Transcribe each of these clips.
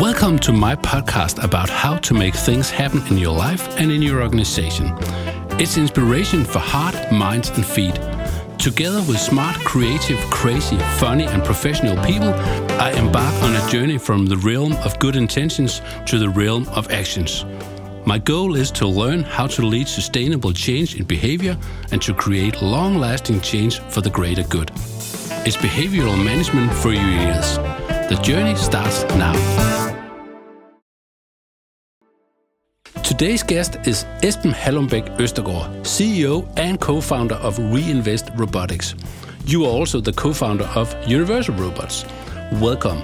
Welcome to my podcast about how to make things happen in your life and in your organization. It's inspiration for heart, minds and feet. Together with smart, creative, crazy, funny and professional people, I embark on a journey from the realm of good intentions to the realm of actions. My goal is to learn how to lead sustainable change in behavior and to create long-lasting change for the greater good. It's behavioral management for your ears. The journey starts now. Today's guest is Esben Hallumbæk-Østergaard, CEO and co-founder of ReInvest Robotics. You are also the co-founder of Universal Robots. Welcome.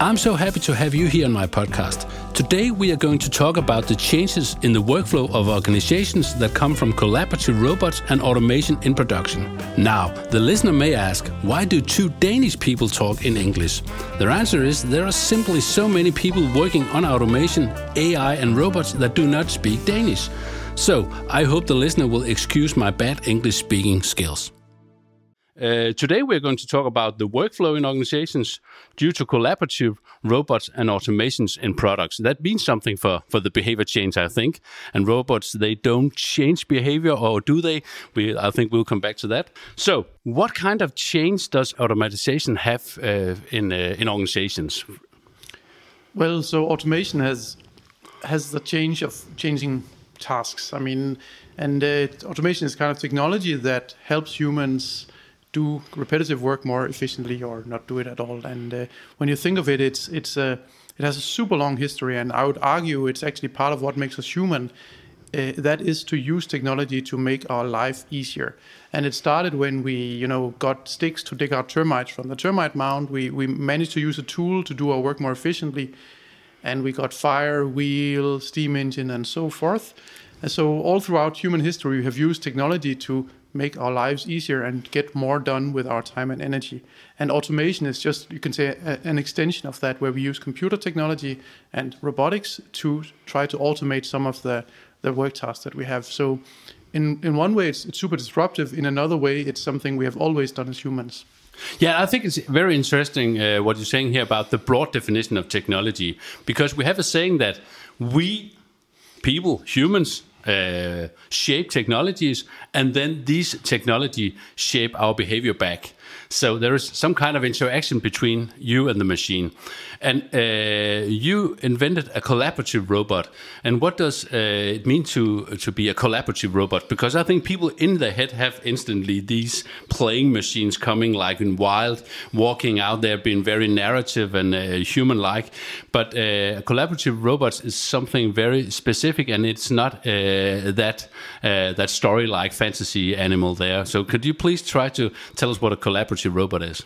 I'm so happy to have you here on my podcast. Today we are going to talk about the changes in the workflow of organizations that come from collaborative robots and automation in production. Now, the listener may ask, why do two Danish people talk in English? Their answer is there are simply so many people working on automation, AI and robots that do not speak Danish. So, I hope the listener will excuse my bad English speaking skills. Today we're going to talk about the workflow in organizations due to collaborative robots and automations in products. That means something for the behavior change, I think. And robots, they don't change behavior, or do they? I think we'll come back to that. So, what kind of change does automatization have in organizations? Well, so automation has the change of changing tasks. I mean, and automation is kind of technology that helps humans do repetitive work more efficiently or not do it at all. And when you think of it, it has a super long history, and I would argue it's actually part of what makes us human. That is to use technology to make our life easier. And it started when we, got sticks to dig out termites from the termite mound. We managed to use a tool to do our work more efficiently, and we got fire, wheel, steam engine, and so forth. And so all throughout human history, we have used technology to make our lives easier and get more done with our time and energy. And automation is just, you can say, an extension of that, where we use computer technology and robotics to try to automate some of the work tasks that we have. So in one way, it's super disruptive. In another way, it's something we have always done as humans. Yeah, I think it's very interesting what you're saying here about the broad definition of technology, because we have a saying that we, people, humans, shape technologies, and then these technology shape our behavior back. So there is some kind of interaction between you and the machine. And you invented a collaborative robot. And what does it mean to be a collaborative robot? Because I think people in their head have instantly these playing machines coming like in wild, walking out there, being very narrative and human-like. But collaborative robots is something very specific, and it's not that story-like fantasy animal there. So could you please try to tell us what a collaborative robot is?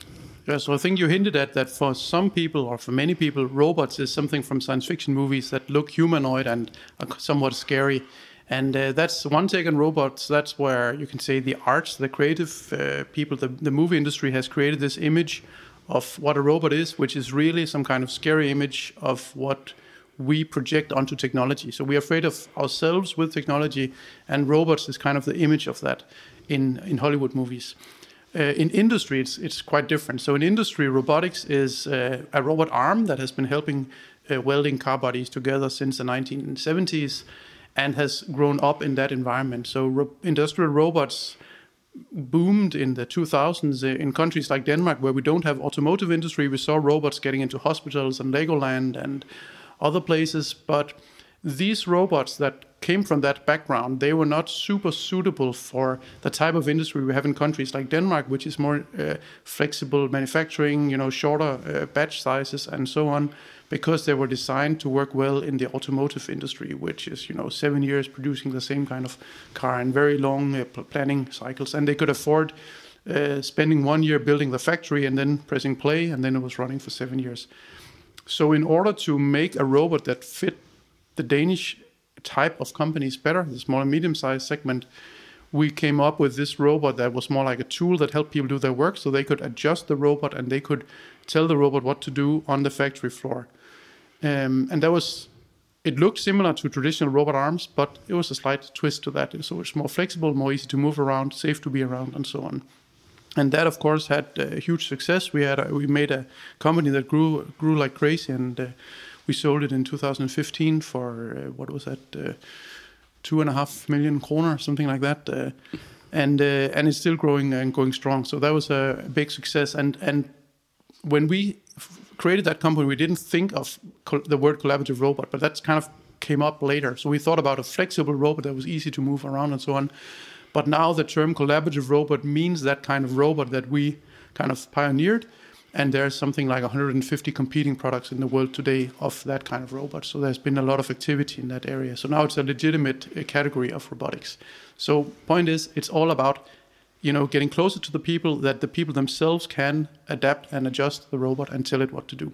Yeah, so I think you hinted at that. For some people, or for many people, robots is something from science fiction movies that look humanoid and are somewhat scary. And that's one take on robots. That's where you can say the arts, the creative people, the movie industry has created this image of what a robot is, which is really some kind of scary image of what we project onto technology. So we're afraid of ourselves with technology, and robots is kind of the image of that in Hollywood movies. In industry, it's quite different. So in industry, robotics is a robot arm that has been helping welding car bodies together since the 1970s and has grown up in that environment. So industrial robots boomed in the 2000s in countries like Denmark, where we don't have automotive industry. We saw robots getting into hospitals and Legoland and other places. But these robots that came from that background, they were not super suitable for the type of industry we have in countries like Denmark, which is more flexible manufacturing, shorter batch sizes and so on, because they were designed to work well in the automotive industry, which is, 7 years producing the same kind of car and very long planning cycles. And they could afford spending 1 year building the factory and then pressing play, and then it was running for 7 years. So in order to make a robot that fit the Danish type of companies better, the small and medium-sized segment, we came up with this robot that was more like a tool that helped people do their work, so they could adjust the robot and they could tell the robot what to do on the factory floor. And it looked similar to traditional robot arms, but it was a slight twist to that. So it's more flexible, more easy to move around, safe to be around, and so on. And that, of course, had a huge success. We made a company that grew like crazy, and We sold it in 2015 for, what was that, 2.5 million kroner, something like that. And it's still growing and going strong. So that was a big success. And when we created that company, we didn't think of the word collaborative robot, but that's kind of came up later. So we thought about a flexible robot that was easy to move around and so on. But now the term collaborative robot means that kind of robot that we kind of pioneered. And there's something like 150 competing products in the world today of that kind of robot. So there's been a lot of activity in that area. So now it's a legitimate category of robotics. So point is, it's all about, you know, getting closer to the people, that the people themselves can adapt and adjust the robot and tell it what to do.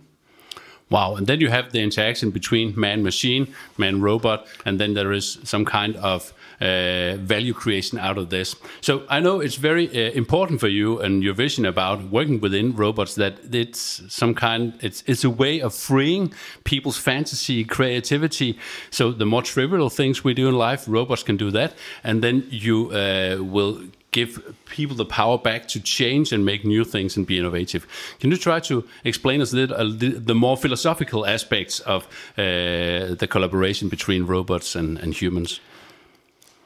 Wow. And then you have the interaction between man-machine, man-robot, and then there is some kind of value creation out of this. So I know it's very important for you and your vision about working within robots, that it's some kind, it's a way of freeing people's fantasy, creativity. So the more trivial things we do in life, robots can do that. And then you will give people the power back to change and make new things and be innovative. Can you try to explain us a little the more philosophical aspects of the collaboration between robots and humans?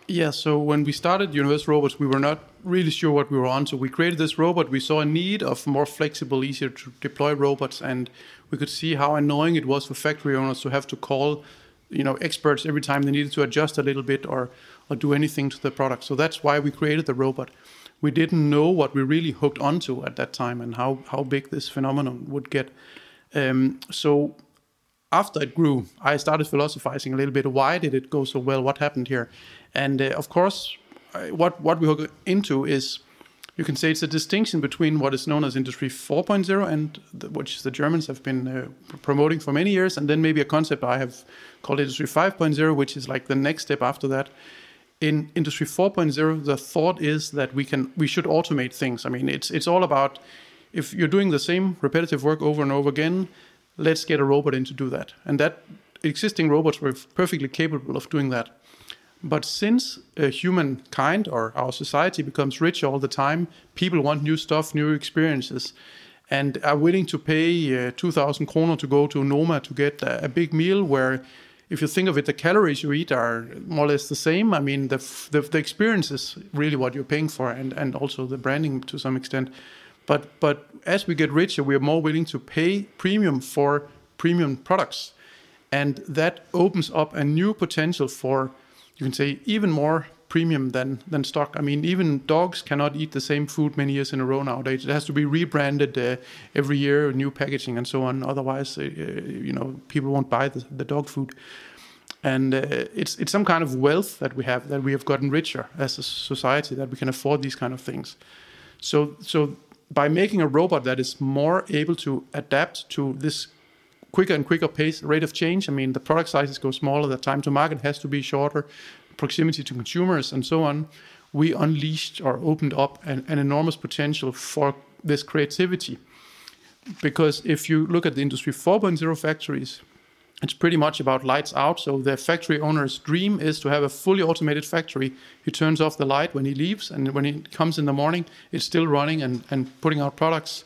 Yeah, so when we started Universal Robots, we were not really sure what we were on. So we created this robot. We saw a need of more flexible, easier to deploy robots. And we could see how annoying it was for factory owners to have to call, you know, experts every time they needed to adjust a little bit or do anything to the product. So that's why we created the robot. We didn't know what we really hooked onto at that time and how big this phenomenon would get. So after it grew, I started philosophizing a little bit. Why did it go so well? What happened here? And of course, what we hook into is, you can say it's a distinction between what is known as Industry 4.0, and which the Germans have been promoting for many years, and then maybe a concept I have called Industry 5.0, which is like the next step after that. In Industry 4.0, the thought is that we should automate things. I mean, it's all about, if you're doing the same repetitive work over and over again, let's get a robot in to do that. And that existing robots were perfectly capable of doing that. But since humankind or our society becomes richer all the time, people want new stuff, new experiences, and are willing to pay 2,000 kroner to go to Noma to get a big meal where, if you think of it, the calories you eat are more or less the same. I mean, the experience is really what you're paying for, and also the branding to some extent. But as we get richer, we are more willing to pay premium for premium products. And that opens up a new potential for, you can say, even more premium than stock. I mean, even dogs cannot eat the same food many years in a row nowadays. It has to be rebranded every year, new packaging and so on. Otherwise, you know, people won't buy the dog food. And it's some kind of wealth that we have, that we have gotten richer as a society, that we can afford these kind of things. So by making a robot that is more able to adapt to this quicker and quicker pace, rate of change. I mean, the product sizes go smaller, the time to market has to be shorter, proximity to consumers and so on. We unleashed or opened up an enormous potential for this creativity. Because if you look at the Industry 4.0 factories, it's pretty much about lights out. So the factory owner's dream is to have a fully automated factory. He turns off the light when he leaves, and when he comes in the morning, it's still running and putting out products.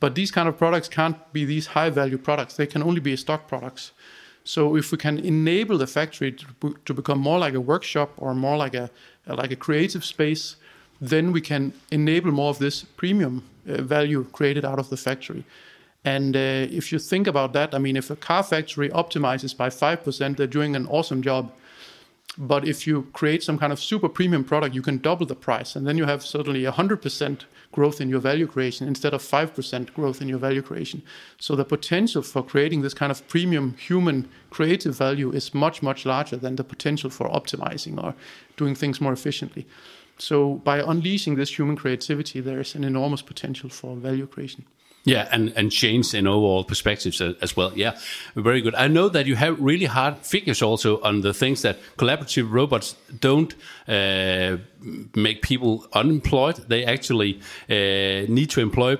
But these kind of products can't be these high-value products. They can only be stock products. So if we can enable the factory to become more like a workshop or more like a creative space, then we can enable more of this premium value created out of the factory. And if you think about that, I mean, if a car factory optimizes by 5%, they're doing an awesome job. But if you create some kind of super premium product, you can double the price. And then you have certainly 100% growth in your value creation instead of 5% growth in your value creation. So the potential for creating this kind of premium human creative value is much, much larger than the potential for optimizing or doing things more efficiently. So by unleashing this human creativity, there is an enormous potential for value creation. Yeah, and change in overall perspectives as well. Yeah, very good. I know that you have really hard figures also on the things that collaborative robots don't make people unemployed. They actually need to employ,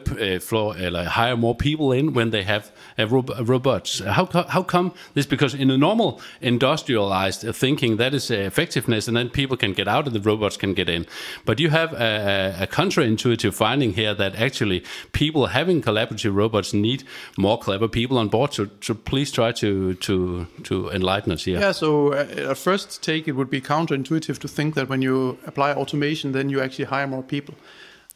hire more people in when they have robots. How come this? Because in a normal industrialized thinking, that is effectiveness, and then people can get out and the robots can get in. But you have a counterintuitive finding here that actually people having collaborative collaborative robots need more clever people on board. So please try to enlighten us here. Yeah, so at first take, it would be counterintuitive to think that when you apply automation, then you actually hire more people.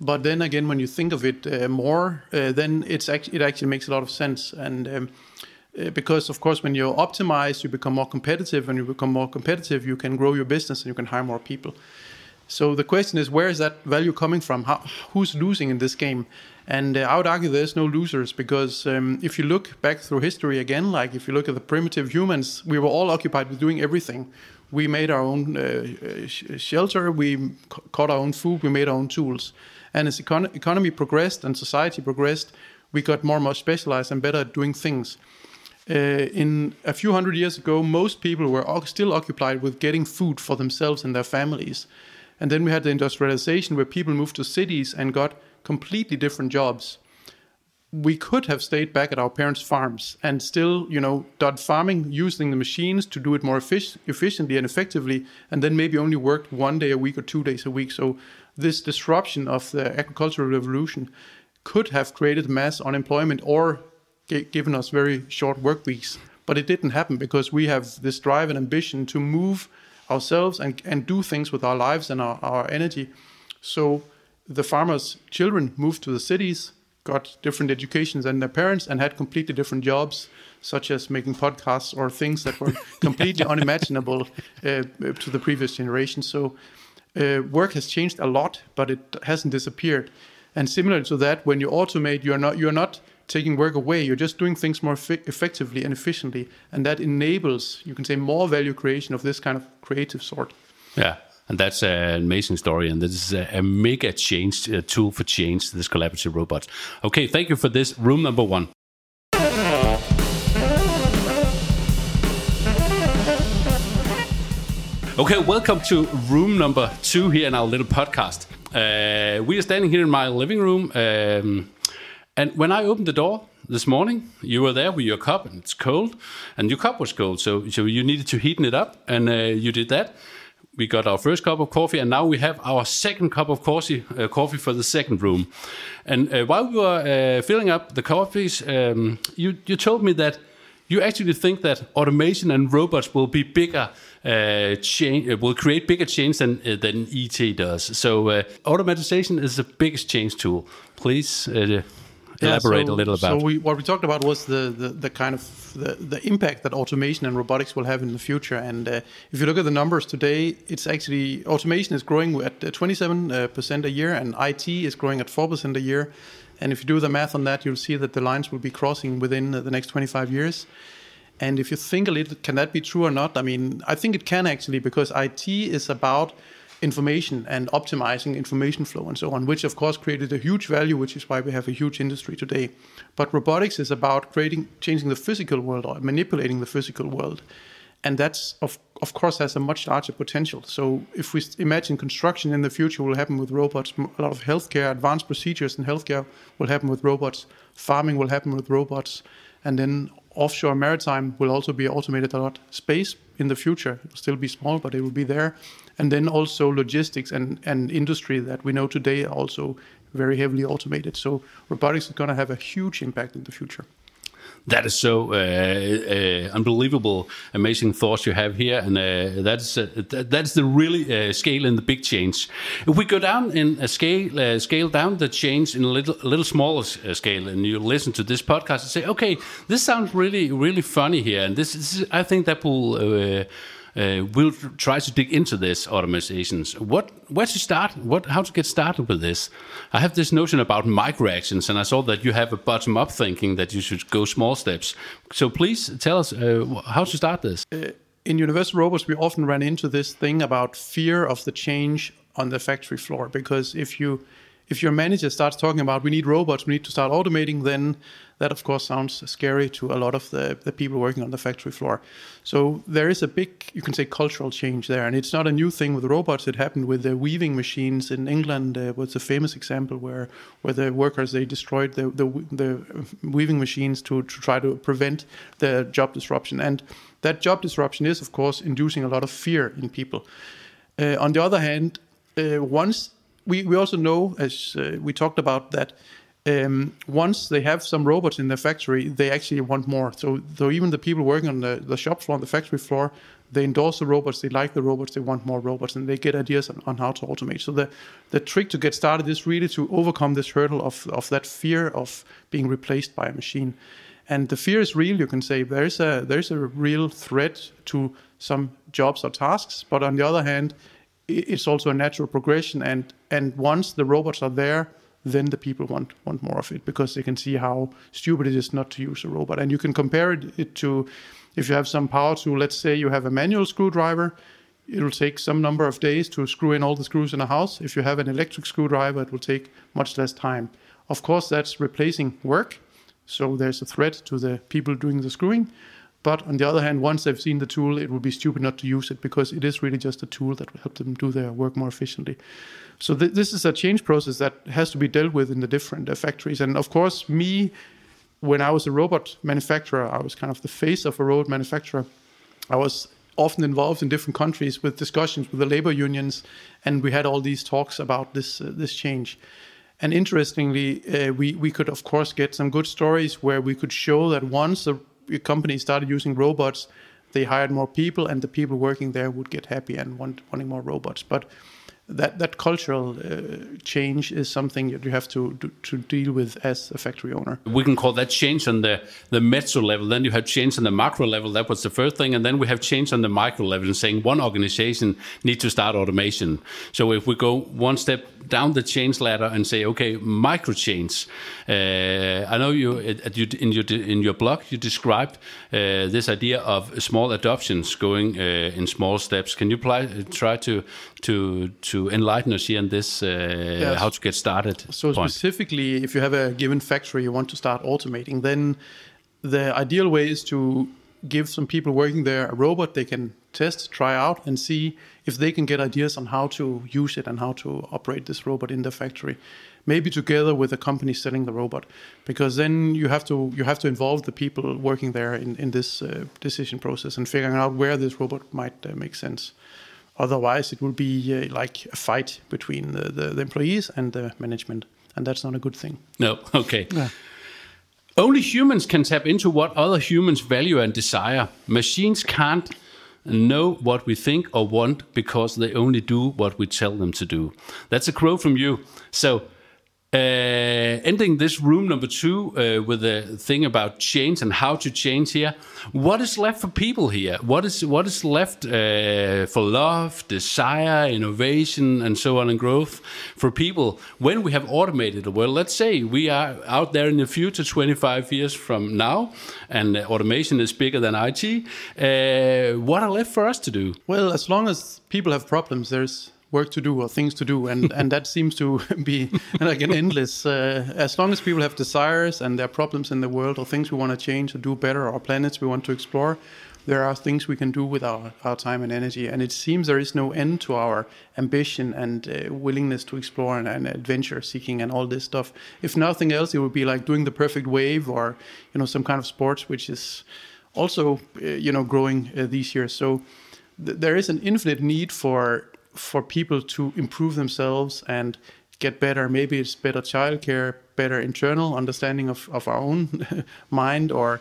But then again, when you think of it then it actually makes a lot of sense. And because, of course, when you optimize, you become more competitive. And you become more competitive, you can grow your business and you can hire more people. So the question is, where is that value coming from? Who's losing in this game? And I would argue there's no losers, because if you look back through history again, like if you look at the primitive humans, we were all occupied with doing everything. We made our own shelter, we caught our own food, we made our own tools. And as economy progressed and society progressed, we got more and more specialized and better at doing things. In a few hundred years ago, most people were still occupied with getting food for themselves and their families. And then we had the industrialization where people moved to cities and got completely different jobs. We could have stayed back at our parents' farms and still, done farming, using the machines to do it more efficiently and effectively, and then maybe only worked one day a week or 2 days a week. So this disruption of the agricultural revolution could have created mass unemployment or given us very short work weeks. But it didn't happen because we have this drive and ambition to move ourselves and do things with our lives and our energy. So the farmers' children moved to the cities, got different educations than their parents, and had completely different jobs, such as making podcasts or things that were completely unimaginable to the previous generation. So work has changed a lot, but it hasn't disappeared. And similar to that, when you automate, you're not taking work away. You're just doing things more effectively and efficiently. And that enables, you can say, more value creation of this kind of creative sort. Yeah. And that's an amazing story. And this is a mega change, a tool for change, this collaborative robots. Okay, thank you for this. Room number one. Okay, welcome to room number two here in our little podcast. We are standing here in my living room. And when I opened the door this morning, you were there with your cup, and it's cold. And your cup was cold, so you needed to heaten it up. And you did that. We got our first cup of coffee, and now we have our second cup of coffee for the second room. And while we were filling up the coffees, you told me that you actually think that automation and robots will be bigger, will create bigger change than ET does. So automatization is the biggest change tool. Please elaborate a little about. So what we talked about was the kind of the impact that automation and robotics will have in the future. And if you look at the numbers today, it's actually automation is growing at 27% a year, and IT is growing at 4% a year. And if you do the math on that, you'll see that the lines will be crossing within the next 25 years. And if you think a little, can that be true or not? I mean, I think it can actually, because IT is about information and optimizing information flow and so on, which of course created a huge value, which is why we have a huge industry today. But robotics is about changing the physical world or manipulating the physical world. And that's, of course, has a much larger potential. So if we imagine construction in the future will happen with robots, a lot of healthcare, advanced procedures in healthcare will happen with robots, farming will happen with robots, and then offshore maritime will also be automated a lot. Space in the future, it will still be small, but it will be there. And then also logistics and industry that we know today are also very heavily automated. So robotics is going to have a huge impact in the future. That is so unbelievable, amazing thoughts you have here. And that's the really scale in the big change. If we go down in a scale down the change in a little smaller scale, and you listen to this podcast and say, okay, this sounds really, really funny here. And I think that will... we'll try to dig into this automatizations. Where to start? How to get started with this? I have this notion about microactions, and I saw that you have a bottom-up thinking that you should go small steps. So please tell us how to start this. In Universal Robots, we often ran into this thing about fear of the change on the factory floor, because if your manager starts talking about we need robots, we need to start automating, then that, of course, sounds scary to a lot of the people working on the factory floor. So there is a big, you can say, cultural change there. And it's not a new thing with robots. It happened with the weaving machines in England. Was a famous example where the workers, they destroyed the weaving machines to try to prevent the job disruption. And that job disruption is, of course, inducing a lot of fear in people. On the other hand, once... We also know, as we talked about, that Once they have some robots in their factory, they actually want more. So even the people working on the shop floor, on the factory floor, they endorse the robots, they like the robots, they want more robots, and they get ideas on how to automate. So the trick to get started is really to overcome this hurdle of that fear of being replaced by a machine. And the fear is real, you can say. There is a real threat to some jobs or tasks, but on the other hand, it's also a natural progression. And once the robots are there, then the people want more of it, because they can see how stupid it is not to use a robot. And you can compare it to, if you have some power tool, let's say you have a manual screwdriver, it will take some number of days to screw in all the screws in a house. If you have an electric screwdriver, it will take much less time. Of course, that's replacing work, so there's a threat to the people doing the screwing. But on the other hand, once they've seen the tool, it would be stupid not to use it, because it is really just a tool that will help them do their work more efficiently. So this is a change process that has to be dealt with in the different factories. And of course, me, when I was a robot manufacturer, I was kind of the face of a robot manufacturer. I was often involved in different countries with discussions with the labor unions, and we had all these talks about this change. And interestingly, we could, of course, get some good stories where we could show that once the company started using robots, they hired more people, and the people working there would get happy and wanting more robots. But that cultural change is something that you have to deal with as a factory owner. We can call that change on the metro level. Then you have change on the macro level. That was the first thing. And then we have change on the micro level and saying one organization needs to start automation. So if we go one step down the change ladder and say, okay, micro change. I know you in your blog, you described this idea of small adoptions going in small steps. Can you try to enlighten us here on this, how to get started? So specifically, if you have a given factory you want to start automating, then the ideal way is to give some people working there a robot they can test, try out, and see if they can get ideas on how to use it and how to operate this robot in the factory. Maybe together with a company selling the robot, because then you have to involve the people working there in this decision process and figuring out where this robot might make sense. Otherwise, it will be like a fight between the employees and the management, and that's not a good thing. No, okay. Yeah. Only humans can tap into what other humans value and desire. Machines can't know what we think or want, because they only do what we tell them to do. That's a quote from you. So, ending this room number 2 with the thing about change and how to change here. What is left for people here? What is left for love, desire, innovation, and so on, and growth for people when we have automated the world? Let's say we are out there in the future 25 years from now, and automation is bigger than IT. What are left for us to do? Well, as long as people have problems, there's work to do or things to do, and that seems to be like an endless. As long as people have desires and there are problems in the world or things we want to change or do better or planets we want to explore, there are things we can do with our time and energy. And it seems there is no end to our ambition and willingness to explore and adventure seeking and all this stuff. If nothing else, it would be like doing the perfect wave or some kind of sports, which is also growing these years. So there is an infinite need for people to improve themselves and get better. Maybe it's better childcare, better internal understanding of our own mind, or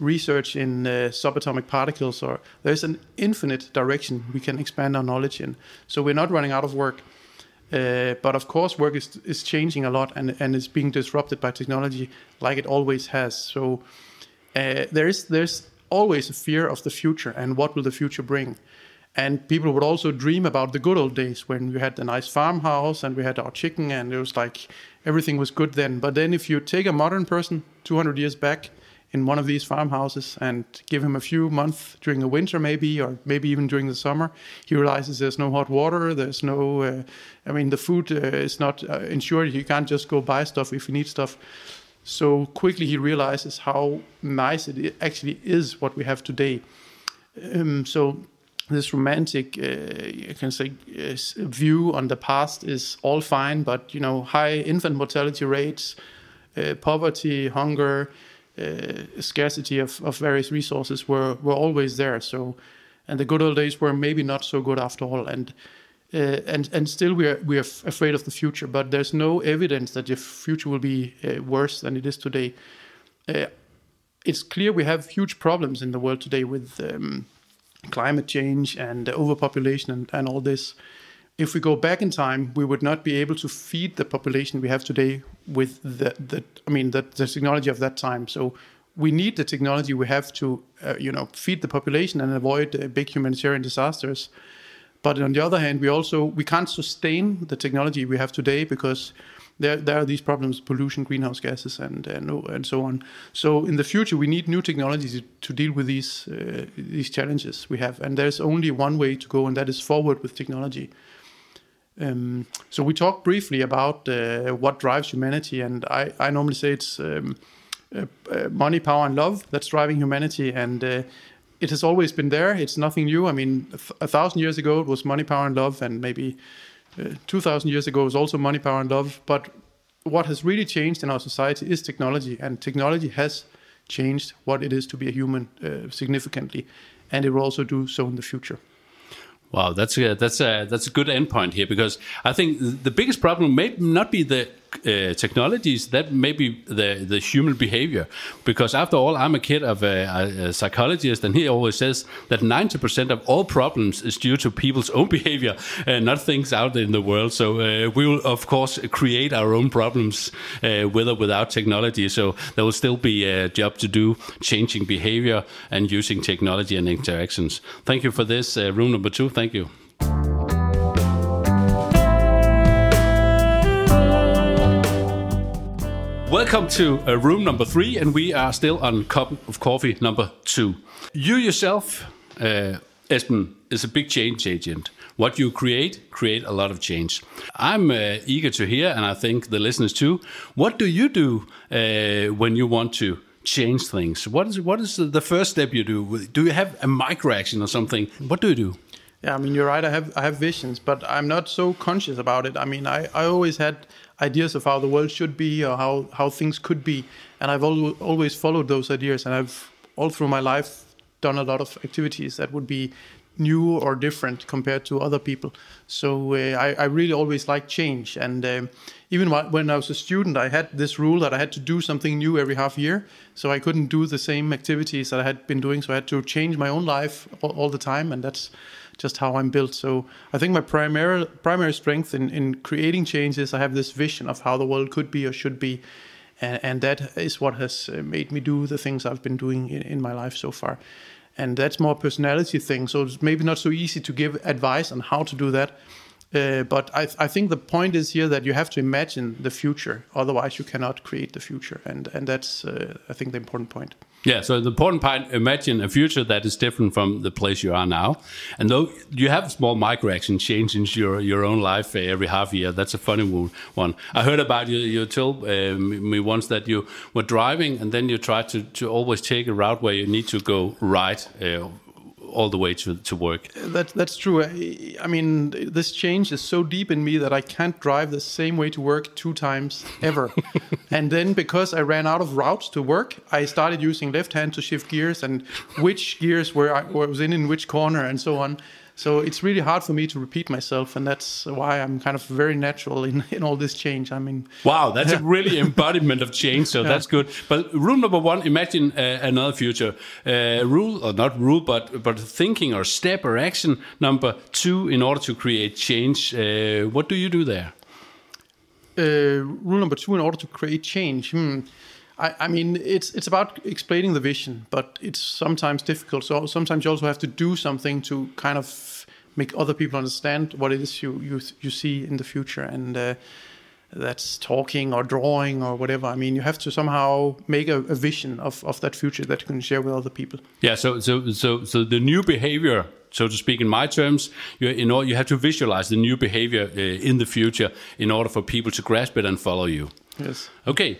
research in subatomic particles, or there's an infinite direction we can expand our knowledge in. So we're not running out of work. But of course, work is changing a lot and is being disrupted by technology like it always has. So there's always a fear of the future and what will the future bring. And people would also dream about the good old days when we had a nice farmhouse and we had our chicken and it was like everything was good then. But then if you take a modern person 200 years back in one of these farmhouses and give him a few months during the winter maybe, or maybe even during the summer, he realizes there's no hot water, there's no... the food is not insured. You can't just go buy stuff if you need stuff. So quickly he realizes how nice it actually is what we have today. This romantic, view on the past is all fine, but high infant mortality rates, poverty, hunger, scarcity of various resources were always there. So, and the good old days were maybe not so good after all. And And still we are afraid of the future, but there's no evidence that the future will be worse than it is today. It's clear we have huge problems in the world today with climate change and overpopulation and all this. If we go back in time, we would not be able to feed the population we have today with the technology of that time. So we need the technology we have to feed the population and avoid big humanitarian disasters. But on the other hand, we can't sustain the technology we have today because there are these problems: pollution, greenhouse gases, and so on. So in the future, we need new technologies to deal with these challenges we have. And there's only one way to go, and that is forward with technology. So we talked briefly about what drives humanity, and I normally say it's money, power, and love that's driving humanity, and it has always been there. It's nothing new. I mean, 1,000 years ago, it was money, power, and love, and maybe 2,000 years ago, it was also money, power, and love. But what has really changed in our society is technology, and technology has changed what it is to be a human significantly, and it will also do so in the future. Wow, that's a good endpoint here, because I think the biggest problem may not be the technologies, that may be the human behavior, because after all, I'm a kid of a psychologist, and he always says that 90% of all problems is due to people's own behavior and not things out in the world. So we will of course create our own problems with or without technology. So there will still be a job to do changing behavior and using technology and interactions. Thank you for this, room number 2. Thank you. Welcome to room number 3, and we are still on cup of coffee number 2. You yourself, Esben, is a big change agent. What you create a lot of change. I'm eager to hear, and I think the listeners too, what do you do when you want to change things? What is the first step you do? Do you have a micro action or something? What do you do? Yeah, I mean, you're right. I have visions, but I'm not so conscious about it. I mean, I always had ideas of how the world should be or how things could be. And I've always followed those ideas. And I've all through my life done a lot of activities that would be new or different compared to other people. So I really always like change. And even when I was a student, I had this rule that I had to do something new every half year. So I couldn't do the same activities that I had been doing. So I had to change my own life all the time. And that's just how I'm built. So I think my primary strength in creating change is I have this vision of how the world could be or should be. And that is what has made me do the things I've been doing in my life so far. And that's more personality thing. So it's maybe not so easy to give advice on how to do that. But I think the point is here that you have to imagine the future. Otherwise, you cannot create the future. And that's, I think, the important point. Yeah, so the important part, imagine a future that is different from the place you are now. And though you have small micro-action changes in your own life every half year, that's a funny one. I heard about you told me once that you were driving and then you tried to always take a route where you need to go right all the way to work. That's true. I mean, this change is so deep in me that I can't drive the same way to work 2 times ever. And then because I ran out of routes to work, I started using left hand to shift gears and which gears where I was in which corner and so on. So it's really hard for me to repeat myself, and that's why I'm kind of very natural in all this change. I mean, wow, that's a really embodiment of change, so yeah. That's good. But room number 1, imagine another future. But thinking or step or action number 2 in order to create change. What do you do there? Rule number 2 in order to create change. I mean, it's about explaining the vision, but it's sometimes difficult. So sometimes you also have to do something to kind of make other people understand what it is you see in the future. And that's talking or drawing or whatever. I mean, you have to somehow make a vision of that future that you can share with other people. Yeah, so the new behavior, so to speak, in my terms, you have to visualize the new behavior in the future in order for people to grasp it and follow you. Yes. Okay.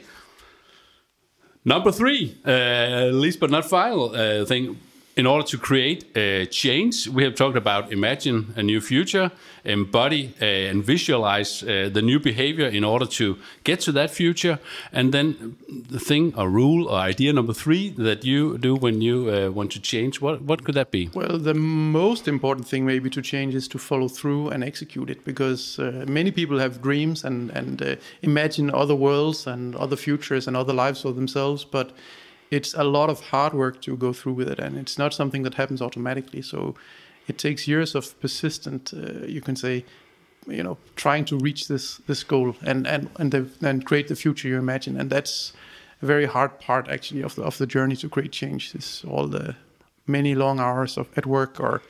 Number 3, least but not final thing, In order to create change, we have talked about imagine a new future, embody and visualize the new behavior in order to get to that future. And then the thing, or rule, or idea number 3 that you do when you want to change, what could that be? Well, the most important thing maybe to change is to follow through and execute it, because many people have dreams and imagine other worlds and other futures and other lives for themselves, but it's a lot of hard work to go through with it, and it's not something that happens automatically. So it takes years of persistent, trying to reach this goal and create the future you imagine. And that's a very hard part, actually, of the journey to create change. It's all the many long hours at work, or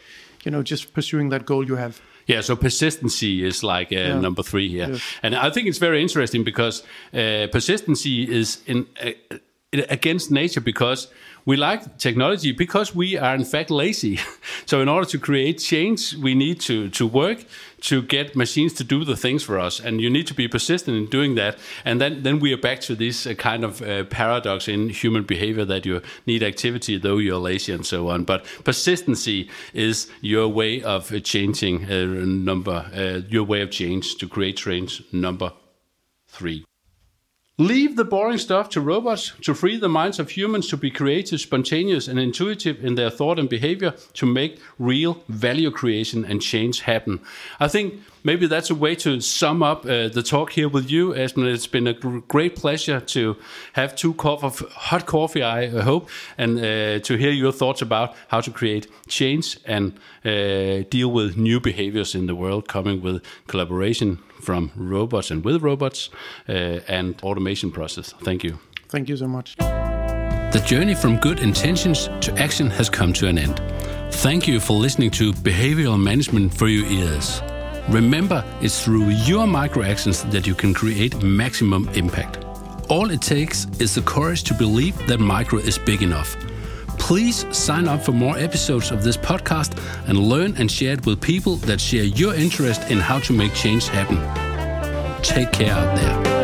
just pursuing that goal you have. Yeah, so persistency is like number 3 here, yes. And I think it's very interesting because persistency is in. Against nature, because we like technology, because we are in fact lazy. So in order to create change, we need to work to get machines to do the things for us, and you need to be persistent in doing that. And then we are back to this kind of paradox in human behavior, that you need activity though you're lazy and so on. But persistency is your way of changing your way of change to create change number 3. Leave the boring stuff to robots, to free the minds of humans to be creative, spontaneous, and intuitive in their thought and behavior, to make real value creation and change happen. I think maybe that's a way to sum up the talk here with you, Esben. It's been a great pleasure to have 2 cups of hot coffee, I hope, and to hear your thoughts about how to create change and deal with new behaviors in the world, coming with collaboration from robots and with robots and automation process. Thank you. Thank you so much. The journey from good intentions to action has come to an end. Thank you for listening to Behavioral Management for Your Ears. Remember, it's through your microactions that you can create maximum impact. All it takes is the courage to believe that micro is big enough. Please sign up for more episodes of this podcast and learn and share it with people that share your interest in how to make change happen. Take care out there.